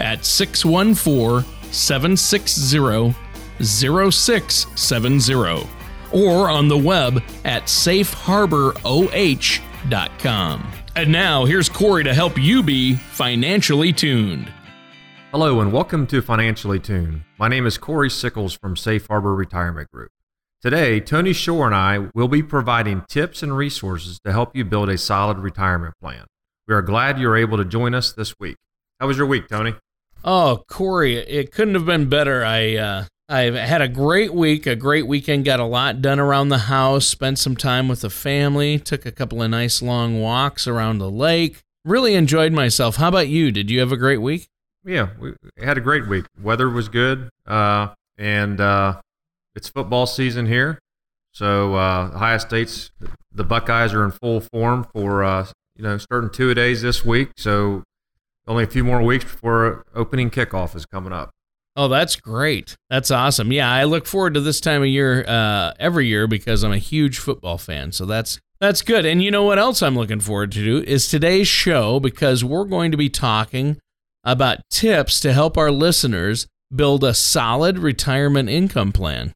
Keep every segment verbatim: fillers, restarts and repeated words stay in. at six one four, seven six zero, zero six seven zero or on the web at safe harbor o h dot com. And now, here's Corey to help you be financially tuned. Hello and welcome to Financially Tuned. My name is Corey Sickles from Safe Harbor Retirement Group. Today, Tony Shore and I will be providing tips and resources to help you build a solid retirement plan. We are glad you're able to join us this week. How was your week, Tony? Oh, Corey, it couldn't have been better. I, uh, I've had a great week, a great weekend, got a lot done around the house, spent some time with the family, took a couple of nice long walks around the lake, really enjoyed myself. How about you? Did you have a great week? Yeah, we had a great week. Weather was good, uh, and uh, it's football season here. So uh, Ohio State's, the Buckeyes are in full form for, uh, you know, starting two-a-days this week. So only a few more weeks before opening kickoff is coming up. Oh, that's great. That's awesome. Yeah, I look forward to this time of year uh, every year because I'm a huge football fan. So that's that's good. And you know what else I'm looking forward to is today's show, because we're going to be talking about tips to help our listeners build a solid retirement income plan.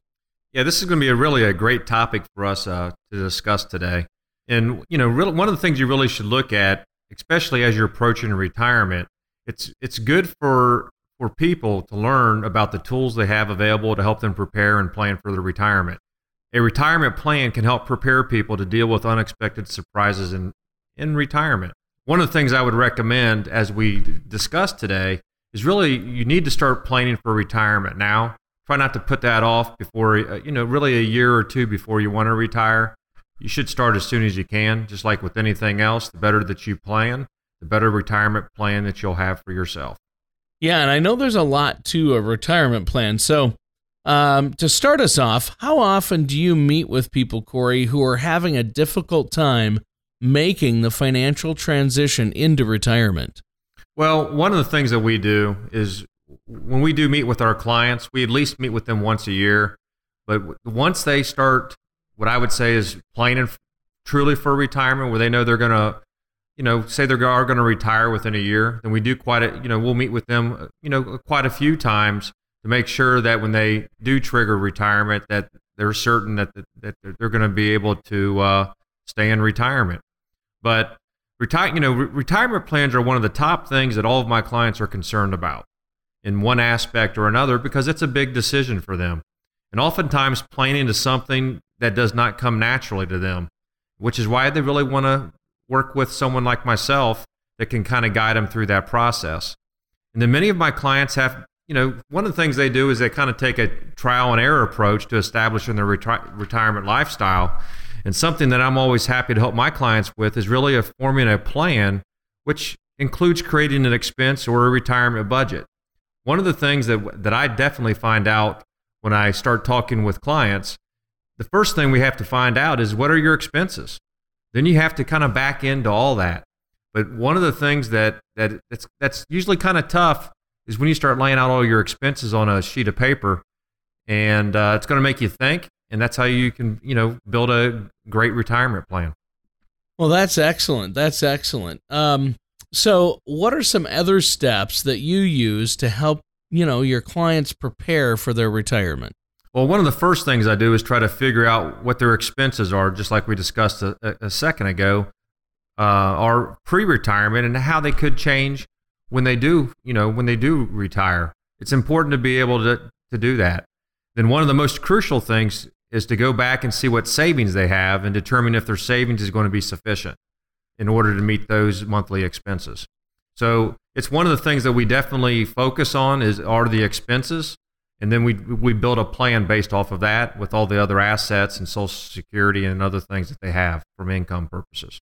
Yeah, this is going to be a really a great topic for us uh, to discuss today. And you know, really, one of the things you really should look at, especially as you're approaching retirement, it's it's good for for people to learn about the tools they have available to help them prepare and plan for their retirement. A retirement plan can help prepare people to deal with unexpected surprises in, in retirement. One of the things I would recommend as we discuss today is really you need to start planning for retirement now. Try not to put that off before, you know, really a year or two before you want to retire. You should start as soon as you can. Just like with anything else, the better that you plan, the better retirement plan that you'll have for yourself. Yeah, and I know there's a lot to a retirement plan. So um, to start us off, how often do you meet with people, Corey, who are having a difficult time making the financial transition into retirement? Well, one of the things that we do is when we do meet with our clients, we at least meet with them once a year. But once they start, what I would say is planning truly for retirement, where they know they're going to you know, say they are going to retire within a year, then we do quite a, you know, we'll meet with them, you know, quite a few times to make sure that when they do trigger retirement, that they're certain that that they're going to be able to uh, stay in retirement. But retire, you know, re- retirement plans are one of the top things that all of my clients are concerned about in one aspect or another, because it's a big decision for them. And oftentimes planning is something that does not come naturally to them, which is why they really want to work with someone like myself that can kind of guide them through that process. And then many of my clients have, you know, one of the things they do is they kind of take a trial and error approach to establishing their reti- retirement lifestyle. And something that I'm always happy to help my clients with is really a forming a plan, which includes creating an expense or a retirement budget. One of the things that that I definitely find out when I start talking with clients, the first thing we have to find out is what are your expenses? Then you have to kind of back into all that. But one of the things that that that's, that's usually kind of tough is when you start laying out all your expenses on a sheet of paper, and uh, it's going to make you think, and that's how you can, you know, build a great retirement plan. Well, that's excellent. That's excellent. Um, so what are some other steps that you use to help, you know, your clients prepare for their retirement? Well, one of the first things I do is try to figure out what their expenses are, just like we discussed a, a second ago, uh, are pre-retirement and how they could change when they do, you know, when they do retire. It's important to be able to, to do that. Then one of the most crucial things is to go back and see what savings they have and determine if their savings is going to be sufficient. in order to meet those monthly expenses. So it's one of the things that we definitely focus on is are the expenses, and then we we build a plan based off of that with all the other assets and Social Security and other things that they have from income purposes.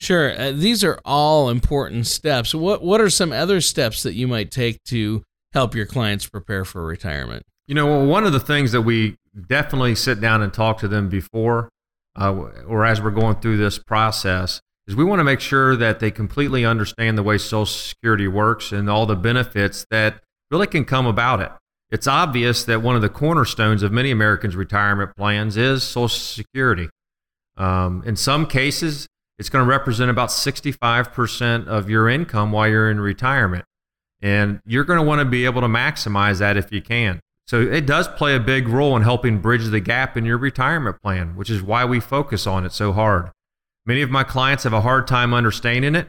Sure. Uh, these are all important steps. What what are some other steps that you might take to help your clients prepare for retirement? You know, well, one of the things that we definitely sit down and talk to them before uh, or as we're going through this process is we want to make sure that they completely understand the way Social Security works and all the benefits that really can come about it. It's obvious that one of the cornerstones of many Americans' retirement plans is Social Security. Um, in some cases, it's going to represent about sixty-five percent of your income while you're in retirement. And you're going to want to be able to maximize that if you can. So it does play a big role in helping bridge the gap in your retirement plan, which is why we focus on it so hard. Many of my clients have a hard time understanding it.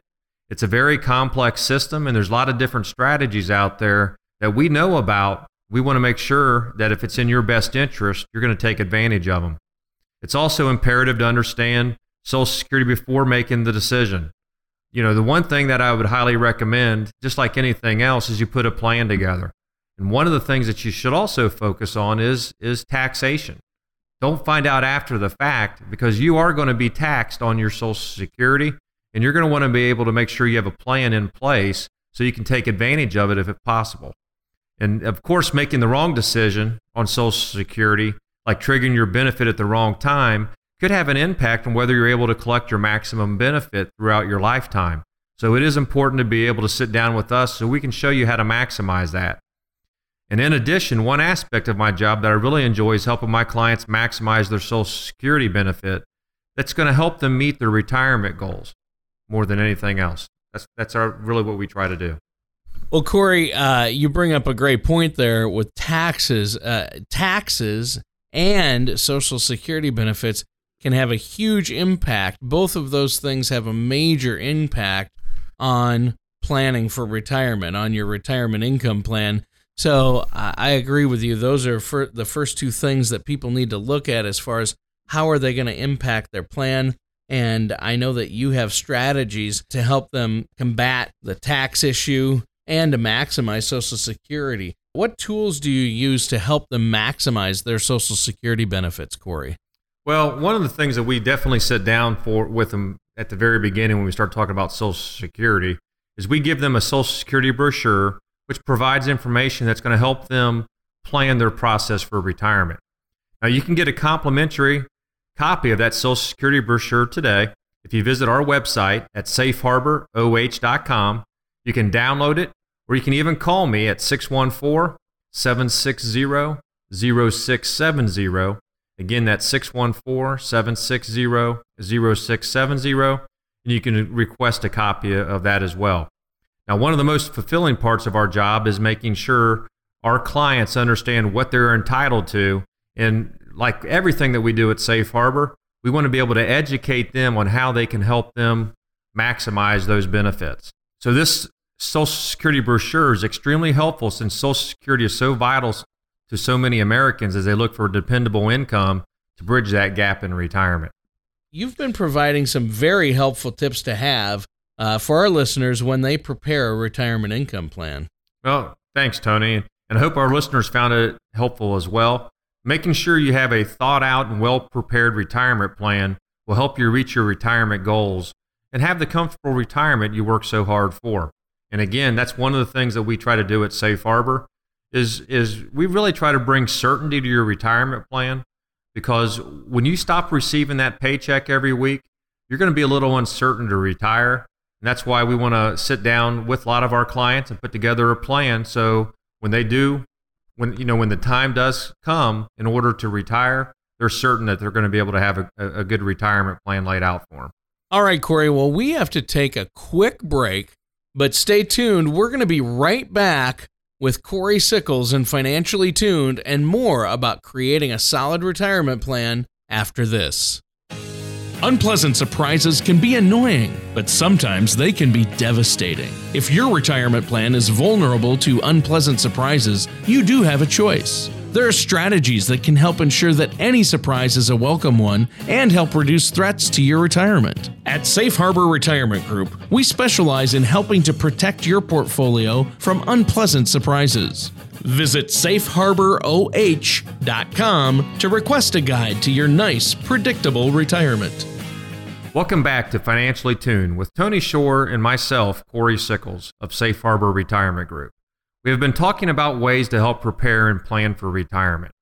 It's a very complex system, and there's a lot of different strategies out there that we know about. We want to make sure that if it's in your best interest, you're going to take advantage of them. It's also imperative to understand Social Security before making the decision. You know, the one thing that I would highly recommend, just like anything else, is you put a plan together. And one of the things that you should also focus on is, is taxation. Don't find out after the fact, because you are going to be taxed on your Social Security, and you're going to want to be able to make sure you have a plan in place so you can take advantage of it if it's possible. And of course, making the wrong decision on Social Security, like triggering your benefit at the wrong time, could have an impact on whether you're able to collect your maximum benefit throughout your lifetime. So it is important to be able to sit down with us so we can show you how to maximize that. And in addition, one aspect of my job that I really enjoy is helping my clients maximize their Social Security benefit that's going to help them meet their retirement goals more than anything else. That's that's our, really what we try to do. Well, Corey, uh, you bring up a great point there with taxes. Uh, taxes and Social Security benefits can have a huge impact. Both of those things have a major impact on planning for retirement, on your retirement income plan. So uh, I agree with you. Those are for the first two things that people need to look at as far as how are they going to impact their plan. And I know that you have strategies to help them combat the tax issue and to maximize Social Security. What tools do you use to help them maximize their Social Security benefits, Corey? Well, one of the things that we definitely sit down for with them at the very beginning when we start talking about Social Security is we give them a Social Security brochure, which provides information that's going to help them plan their process for retirement. Now, you can get a complimentary copy of that Social Security brochure today if you visit our website at safe harbor o h dot com. You can download it, or you can even call me at six one four, seven six zero, zero six seven zero. Again, that's six one four, seven six zero, zero six seven zero, and you can request a copy of that as well. Now, one of the most fulfilling parts of our job is making sure our clients understand what they're entitled to, and like everything that we do at Safe Harbor, we want to be able to educate them on how they can help them maximize those benefits. So this Social Security brochure is extremely helpful since Social Security is so vital to so many Americans as they look for dependable income to bridge that gap in retirement. You've been providing some very helpful tips to have uh, for our listeners when they prepare a retirement income plan. Well, thanks, Tony. And I hope our listeners found it helpful as well. Making sure you have a thought out and well-prepared retirement plan will help you reach your retirement goals and have the comfortable retirement you work so hard for. And again, that's one of the things that we try to do at Safe Harbor is, is we really try to bring certainty to your retirement plan, because when you stop receiving that paycheck every week, you're going to be a little uncertain to retire. And that's why we want to sit down with a lot of our clients and put together a plan. So when they do, when, you know, when the time does come in order to retire, they're certain that they're going to be able to have a, a good retirement plan laid out for them. All right, Corey, well, we have to take a quick break, but stay tuned. We're going to be right back with Corey Sickles and Financially Tuned and more about creating a solid retirement plan after this. Unpleasant surprises can be annoying, but sometimes they can be devastating. If your retirement plan is vulnerable to unpleasant surprises, you do have a choice. There are strategies that can help ensure that any surprise is a welcome one and help reduce threats to your retirement. At Safe Harbor Retirement Group, we specialize in helping to protect your portfolio from unpleasant surprises. Visit safe harbor o h dot com to request a guide to your nice, predictable retirement. Welcome back to Financially Tuned with Tony Shore and myself, Corey Sickles of Safe Harbor Retirement Group. We have been talking about ways to help prepare and plan for retirement.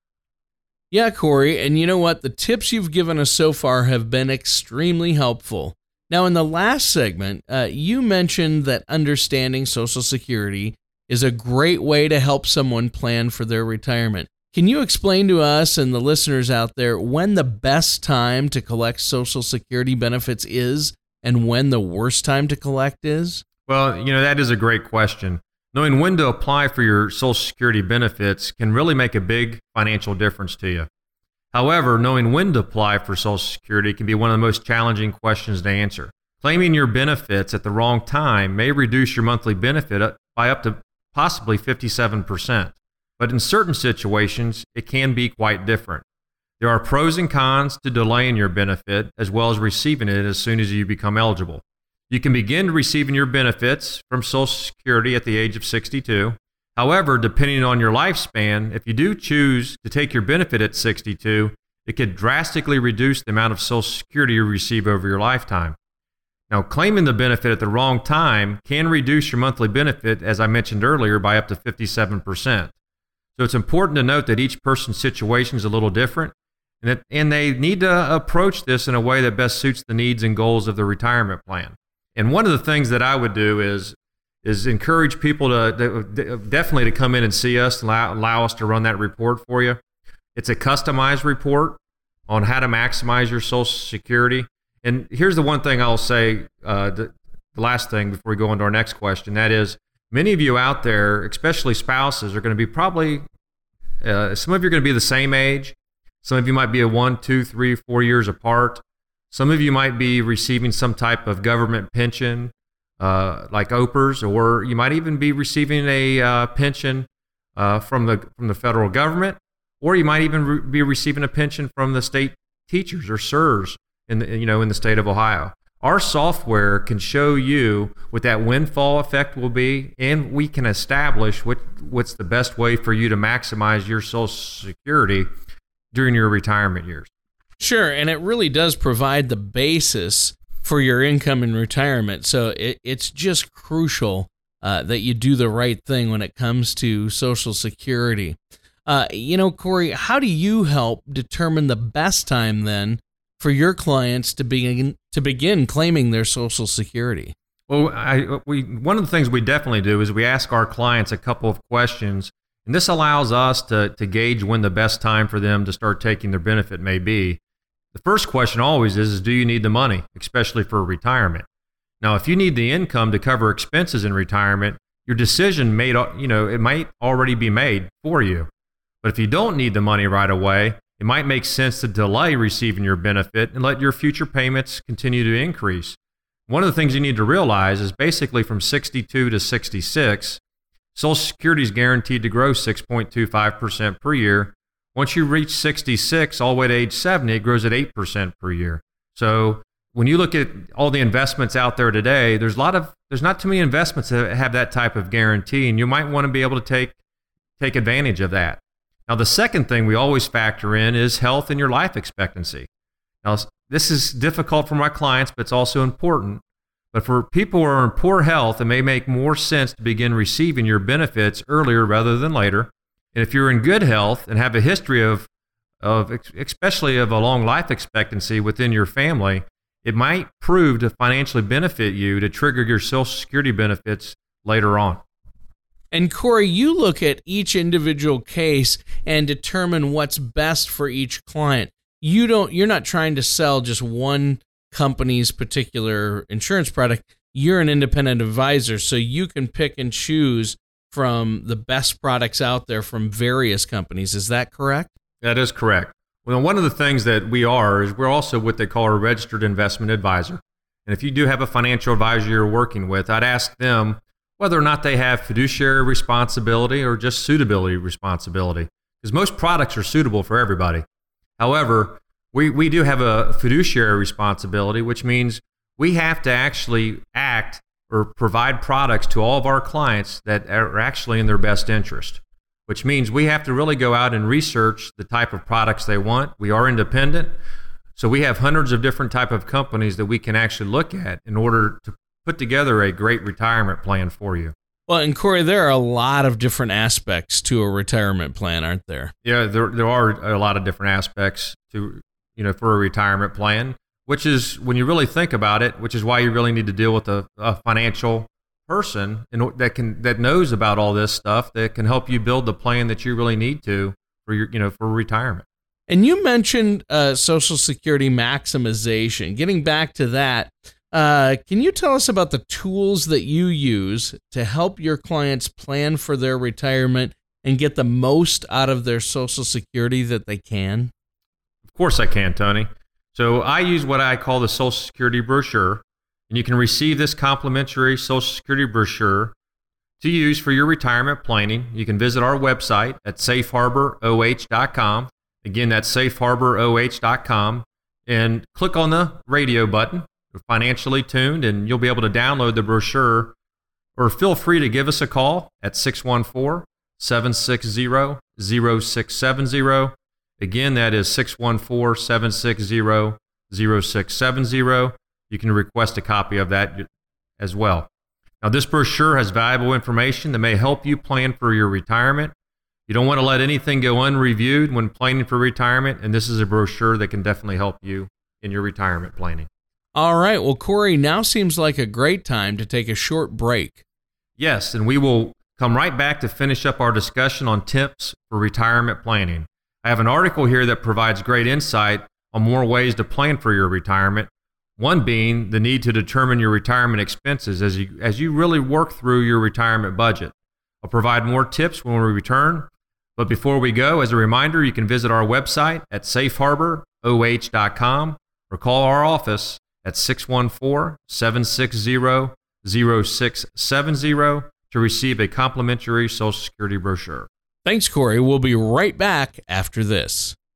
Yeah, Corey, and you know what? The tips you've given us so far have been extremely helpful. Now, in the last segment, uh, you mentioned that understanding Social Security is a great way to help someone plan for their retirement. Can you explain to us and the listeners out there when the best time to collect Social Security benefits is and when the worst time to collect is? Well, you know, that is a great question. Knowing when to apply for your Social Security benefits can really make a big financial difference to you. However, knowing when to apply for Social Security can be one of the most challenging questions to answer. Claiming your benefits at the wrong time may reduce your monthly benefit by up to possibly fifty-seven percent. But in certain situations, it can be quite different. There are pros and cons to delaying your benefit as well as receiving it as soon as you become eligible. You can begin receiving your benefits from Social Security at the age of sixty-two. However, depending on your lifespan, if you do choose to take your benefit at sixty-two, it could drastically reduce the amount of Social Security you receive over your lifetime. Now, claiming the benefit at the wrong time can reduce your monthly benefit, as I mentioned earlier, by up to fifty-seven percent. So it's important to note that each person's situation is a little different, and, that, and they need to approach this in a way that best suits the needs and goals of the retirement plan. And one of the things that I would do is, is encourage people to, to definitely to come in and see us, allow, allow us to run that report for you. It's a customized report on how to maximize your Social Security. And here's the one thing I'll say, uh, the, the last thing before we go on to our next question, that is many of you out there, especially spouses, are going to be probably, uh, some of you are going to be the same age. Some of you might be a one, two, three, four years apart. Some of you might be receiving some type of government pension uh, like OPERS, or you might even be receiving a uh, pension uh, from the from the federal government, or you might even re- be receiving a pension from the state teachers or S I Rs. In the, you know, in the state of Ohio. Our software can show you what that windfall effect will be, and we can establish what, what's the best way for you to maximize your Social Security during your retirement years. Sure, and it really does provide the basis for your income in retirement. So it, it's just crucial uh, that you do the right thing when it comes to Social Security. Uh, you know, Corey, how do you help determine the best time then for your clients to begin to begin claiming their Social Security? Well, I, we one of the things we definitely do is we ask our clients a couple of questions, and this allows us to, to gauge when the best time for them to start taking their benefit may be. The first question always is, is do you need the money, especially for retirement? Now, if you need the income to cover expenses in retirement, your decision made, you know, it might already be made for you. But if you don't need the money right away, it might make sense to delay receiving your benefit and let your future payments continue to increase. One of the things you need to realize is basically from sixty-two to sixty-six, Social Security is guaranteed to grow six point two five percent per year. Once you reach sixty-six, all the way to age seventy, it grows at eight percent per year. So when you look at all the investments out there today, there's a lot of there's not too many investments that have that type of guarantee, and you might want to be able to take take advantage of that. Now, the second thing we always factor in is health and your life expectancy. Now, this is difficult for my clients, but it's also important. But for people who are in poor health, it may make more sense to begin receiving your benefits earlier rather than later. And if you're in good health and have a history of, of especially of a long life expectancy within your family, it might prove to financially benefit you to trigger your Social Security benefits later on. And Corey, you look at each individual case and determine what's best for each client. You don't, you're not trying to sell just one company's particular insurance product. You're an independent advisor, so you can pick and choose from the best products out there from various companies. Is that correct? That is correct. Well, one of the things that we are is we're also what they call a registered investment advisor. And if you do have a financial advisor you're working with, I'd ask them whether or not they have fiduciary responsibility or just suitability responsibility. because most products are suitable for everybody. However, we, we do have a fiduciary responsibility, which means we have to actually act or provide products to all of our clients that are actually in their best interest, which means we have to really go out and research the type of products they want. We are independent, so we have hundreds of different type of companies that we can actually look at in order to put together a great retirement plan for you. Well, and Corey, there are a lot of different aspects to a retirement plan, aren't there? Yeah, there there are a lot of different aspects to, you know, for a retirement plan, which is, when you really think about it, which is why you really need to deal with a, a financial person in, that can that knows about all this stuff that can help you build the plan that you really need to for your, you know, for retirement. And you mentioned uh, Social Security maximization. Getting back to that, uh, can you tell us about the tools that you use to help your clients plan for their retirement and get the most out of their Social Security that they can? Of course I can, Tony. So I use what I call the Social Security brochure, and you can receive this complimentary Social Security brochure to use for your retirement planning. You can visit our website at safe harbor o h dot com. Again, that's safe harbor o h dot com, and click on the radio button, Financially Tuned, and you'll be able to download the brochure, or feel free to give us a call at six one four, seven six zero, zero six seven zero. Again, that is six one four, seven six zero, zero six seven zero. You can request a copy of that as well. Now, this brochure has valuable information that may help you plan for your retirement. You don't want to let anything go unreviewed when planning for retirement, and this is a brochure that can definitely help you in your retirement planning. All right. Well, Corey, now seems like a great time to take a short break. Yes, and we will come right back to finish up our discussion on tips for retirement planning. I have an article here that provides great insight on more ways to plan for your retirement, one being the need to determine your retirement expenses as you, as you really work through your retirement budget. I'll provide more tips when we return. But before we go, as a reminder, you can visit our website at safe harbor o h dot com or call our office at six one four, seven six zero, zero six seven zero to receive a complimentary Social Security brochure. Thanks, Corey. We'll be right back after this.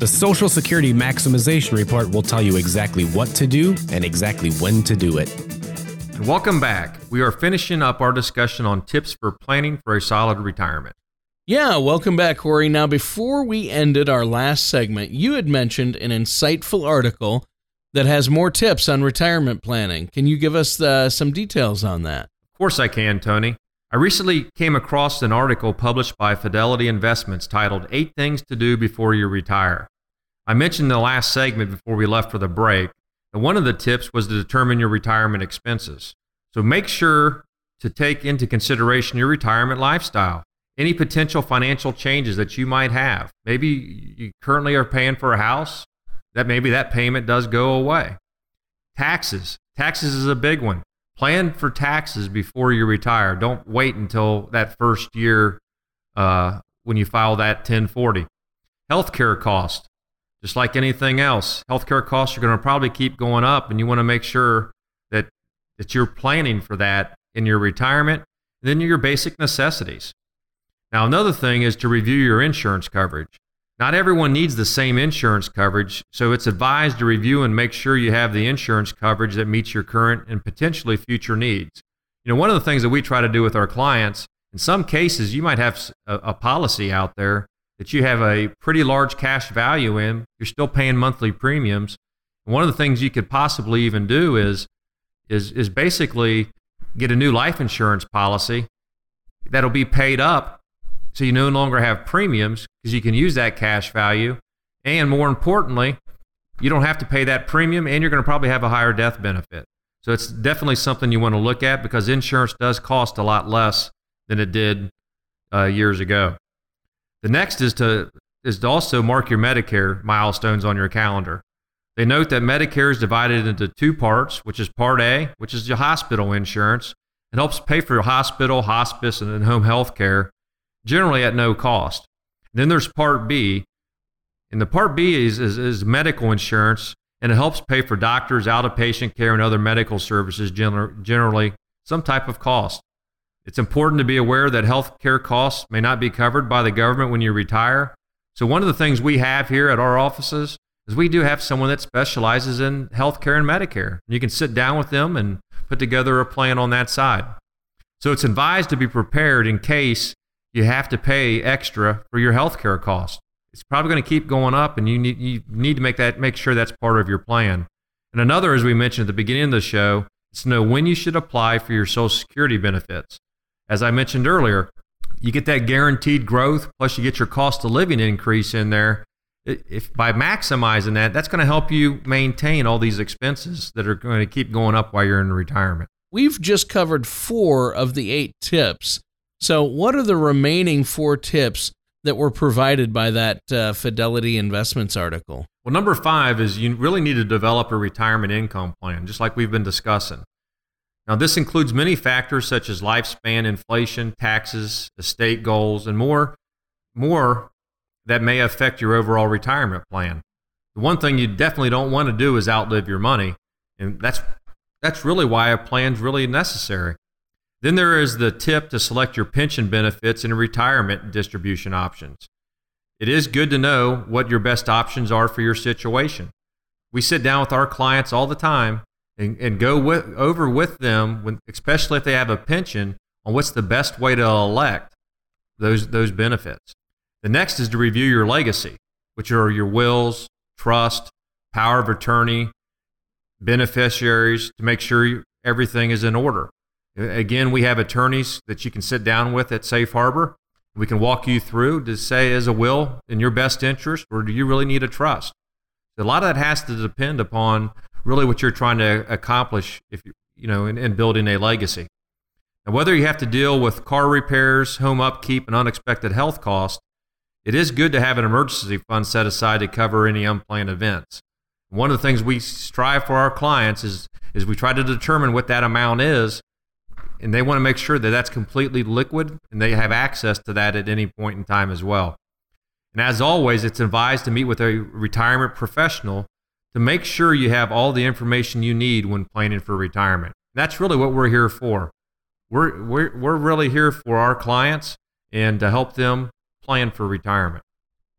The Social Security maximization report will tell you exactly what to do and exactly when to do it. And welcome back. We are finishing up our discussion on tips for planning for a solid retirement. Yeah, welcome back, Corey. Now, before we ended our last segment, you had mentioned an insightful article that has more tips on retirement planning. Can you give us uh, some details on that? Of course I can, Tony. I recently came across an article published by Fidelity Investments titled Eight Things to Do Before You Retire. I mentioned in the last segment before we left for the break that one of the tips was to determine your retirement expenses. So make sure to take into consideration your retirement lifestyle, any potential financial changes that you might have. Maybe you currently are paying for a house, that maybe that payment does go away. Taxes. Taxes is a big one. Plan for taxes before you retire. Don't wait until that first year uh, when you file that ten forty. Healthcare costs. Just like anything else, healthcare costs are going to probably keep going up, and you want to make sure that, that you're planning for that in your retirement, and then your basic necessities. Now, another thing is to review your insurance coverage. Not everyone needs the same insurance coverage, so it's advised to review and make sure you have the insurance coverage that meets your current and potentially future needs. You know, one of the things that we try to do with our clients, in some cases, you might have a, a policy out there that you have a pretty large cash value in, you're still paying monthly premiums. And one of the things you could possibly even do is, is, is basically get a new life insurance policy that'll be paid up so you no longer have premiums because you can use that cash value. And more importantly, you don't have to pay that premium and you're going to probably have a higher death benefit. So it's definitely something you want to look at because insurance does cost a lot less than it did uh, years ago. The next is to is to also mark your Medicare milestones on your calendar. They note that Medicare is divided into two parts, which is Part A, which is your hospital insurance. It helps pay for your hospital, hospice, and in-home health care, generally at no cost. And then there's Part B, and the Part B is, is, is medical insurance, and it helps pay for doctors, outpatient care, and other medical services, gener- generally some type of cost. It's important to be aware that health care costs may not be covered by the government when you retire. So one of the things we have here at our offices is we do have someone that specializes in healthcare and Medicare. You can sit down with them and put together a plan on that side. So it's advised to be prepared in case you have to pay extra for your healthcare costs. It's probably going to keep going up, and you need you need to make that make sure that's part of your plan. And another, as we mentioned at the beginning of the show, is to know when you should apply for your Social Security benefits. As I mentioned earlier, you get that guaranteed growth, plus you get your cost of living increase in there. If by maximizing that, that's going to help you maintain all these expenses that are going to keep going up while you're in retirement. We've just covered four of the eight tips. So what are the remaining four tips that were provided by that uh, Fidelity Investments article? Well, number five is you really need to develop a retirement income plan, just like we've been discussing. Now, this includes many factors such as lifespan, inflation, taxes, estate goals, and more, more that may affect your overall retirement plan. The one thing you definitely don't want to do is outlive your money, and that's that's really why a plan's really necessary. Then there is the tip to select your pension benefits and retirement distribution options. It is good to know what your best options are for your situation. We sit down with our clients all the time and, and go with, over with them, when, especially if they have a pension, on what's the best way to elect those those benefits. The next is to review your legacy, which are your wills, trust, power of attorney, beneficiaries, to make sure everything is in order. Again, we have attorneys that you can sit down with at Safe Harbor. We can walk you through to say, is a will in your best interest, or do you really need a trust? A lot of that has to depend upon really what you're trying to accomplish, if you know, in, in building a legacy. And whether you have to deal with car repairs, home upkeep, and unexpected health costs, it is good to have an emergency fund set aside to cover any unplanned events. One of the things we strive for our clients is, is we try to determine what that amount is, and they want to make sure that that's completely liquid and they have access to that at any point in time as well. And as always, it's advised to meet with a retirement professional to make sure you have all the information you need when planning for retirement. And that's really what we're here for. We're, we're, we're really here for our clients and to help them plan for retirement.